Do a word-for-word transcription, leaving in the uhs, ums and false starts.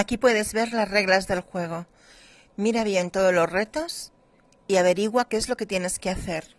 Aquí puedes ver las reglas del juego. Mira bien todos los retos y averigua qué es lo que tienes que hacer.